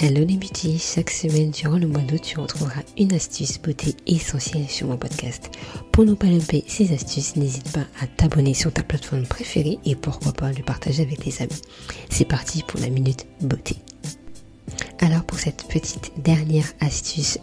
Hello les beauty, chaque semaine durant le mois d'août, tu retrouveras une astuce beauté essentielle sur mon podcast. Pour ne pas louper ces astuces, n'hésite pas à t'abonner sur ta plateforme préférée et pourquoi pas le partager avec tes amis. C'est parti pour la minute beauté. Alors pour cette petite dernière astuce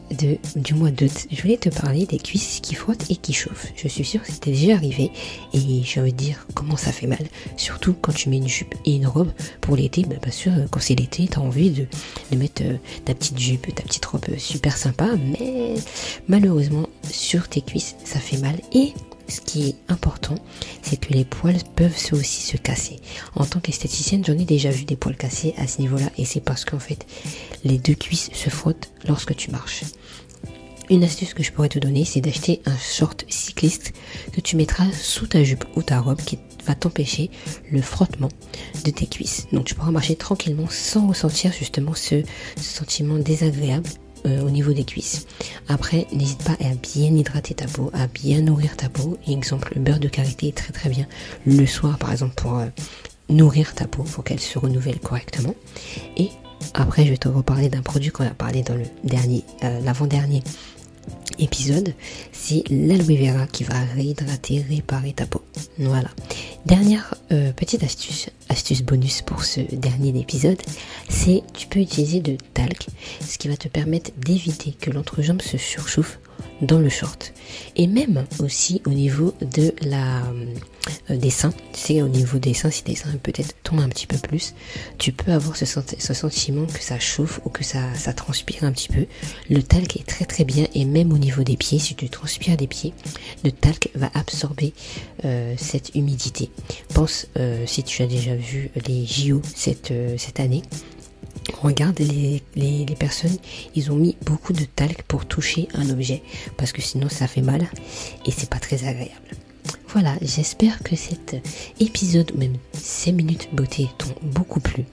du mois d'août, je voulais te parler des cuisses qui frottent et qui chauffent. Je suis sûre que c'était déjà arrivé et j'ai envie de dire comment ça fait mal. Surtout quand tu mets une jupe et une robe pour l'été, parce que quand c'est l'été, t'as envie de mettre ta petite jupe, ta petite robe super sympa, mais malheureusement sur tes cuisses ça fait mal et... Ce qui est important, c'est que les poils peuvent aussi se casser. En tant qu'esthéticienne, j'en ai déjà vu des poils cassés à ce niveau-là. Et c'est parce qu'en fait, les deux cuisses se frottent lorsque tu marches. Une astuce que je pourrais te donner, c'est d'acheter un short cycliste que tu mettras sous ta jupe ou ta robe qui va t'empêcher le frottement de tes cuisses. Donc tu pourras marcher tranquillement sans ressentir justement ce sentiment désagréable au niveau des cuisses. Après, n'hésite pas à bien hydrater ta peau, à bien nourrir ta peau. Exemple, le beurre de karité est très très bien le soir par exemple pour nourrir ta peau, pour qu'elle se renouvelle correctement. Et après, je vais te reparler d'un produit qu'on a parlé dans le dernier, l'avant-dernier épisode, c'est l'aloe vera qui va réhydrater, réparer ta peau. Voilà. Dernière petite astuce bonus pour ce dernier épisode, c'est tu peux utiliser de talc, ce qui va te permettre d'éviter que l'entrejambe se surchauffe dans le short. Et même aussi au niveau de des seins, si tes seins peut-être tombent un petit peu plus, tu peux avoir ce sentiment que ça chauffe ou que ça transpire un petit peu. Le talc est très très bien et même au niveau des pieds, si tu transpires des pieds, le talc va absorber cette humidité. Pense, si tu as déjà vu les JO cette année, regarde les personnes, ils ont mis beaucoup de talc pour toucher un objet parce que sinon ça fait mal et c'est pas très agréable. Voilà, j'espère que cet épisode, ou même ces minutes beauté, t'ont beaucoup plu.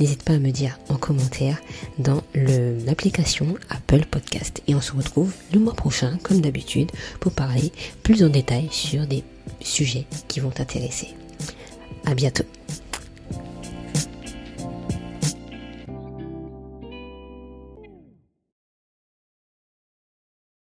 N'hésite pas à me dire en commentaire dans l'application Apple Podcast. Et on se retrouve le mois prochain, comme d'habitude, pour parler plus en détail sur des sujets qui vont t'intéresser. À bientôt.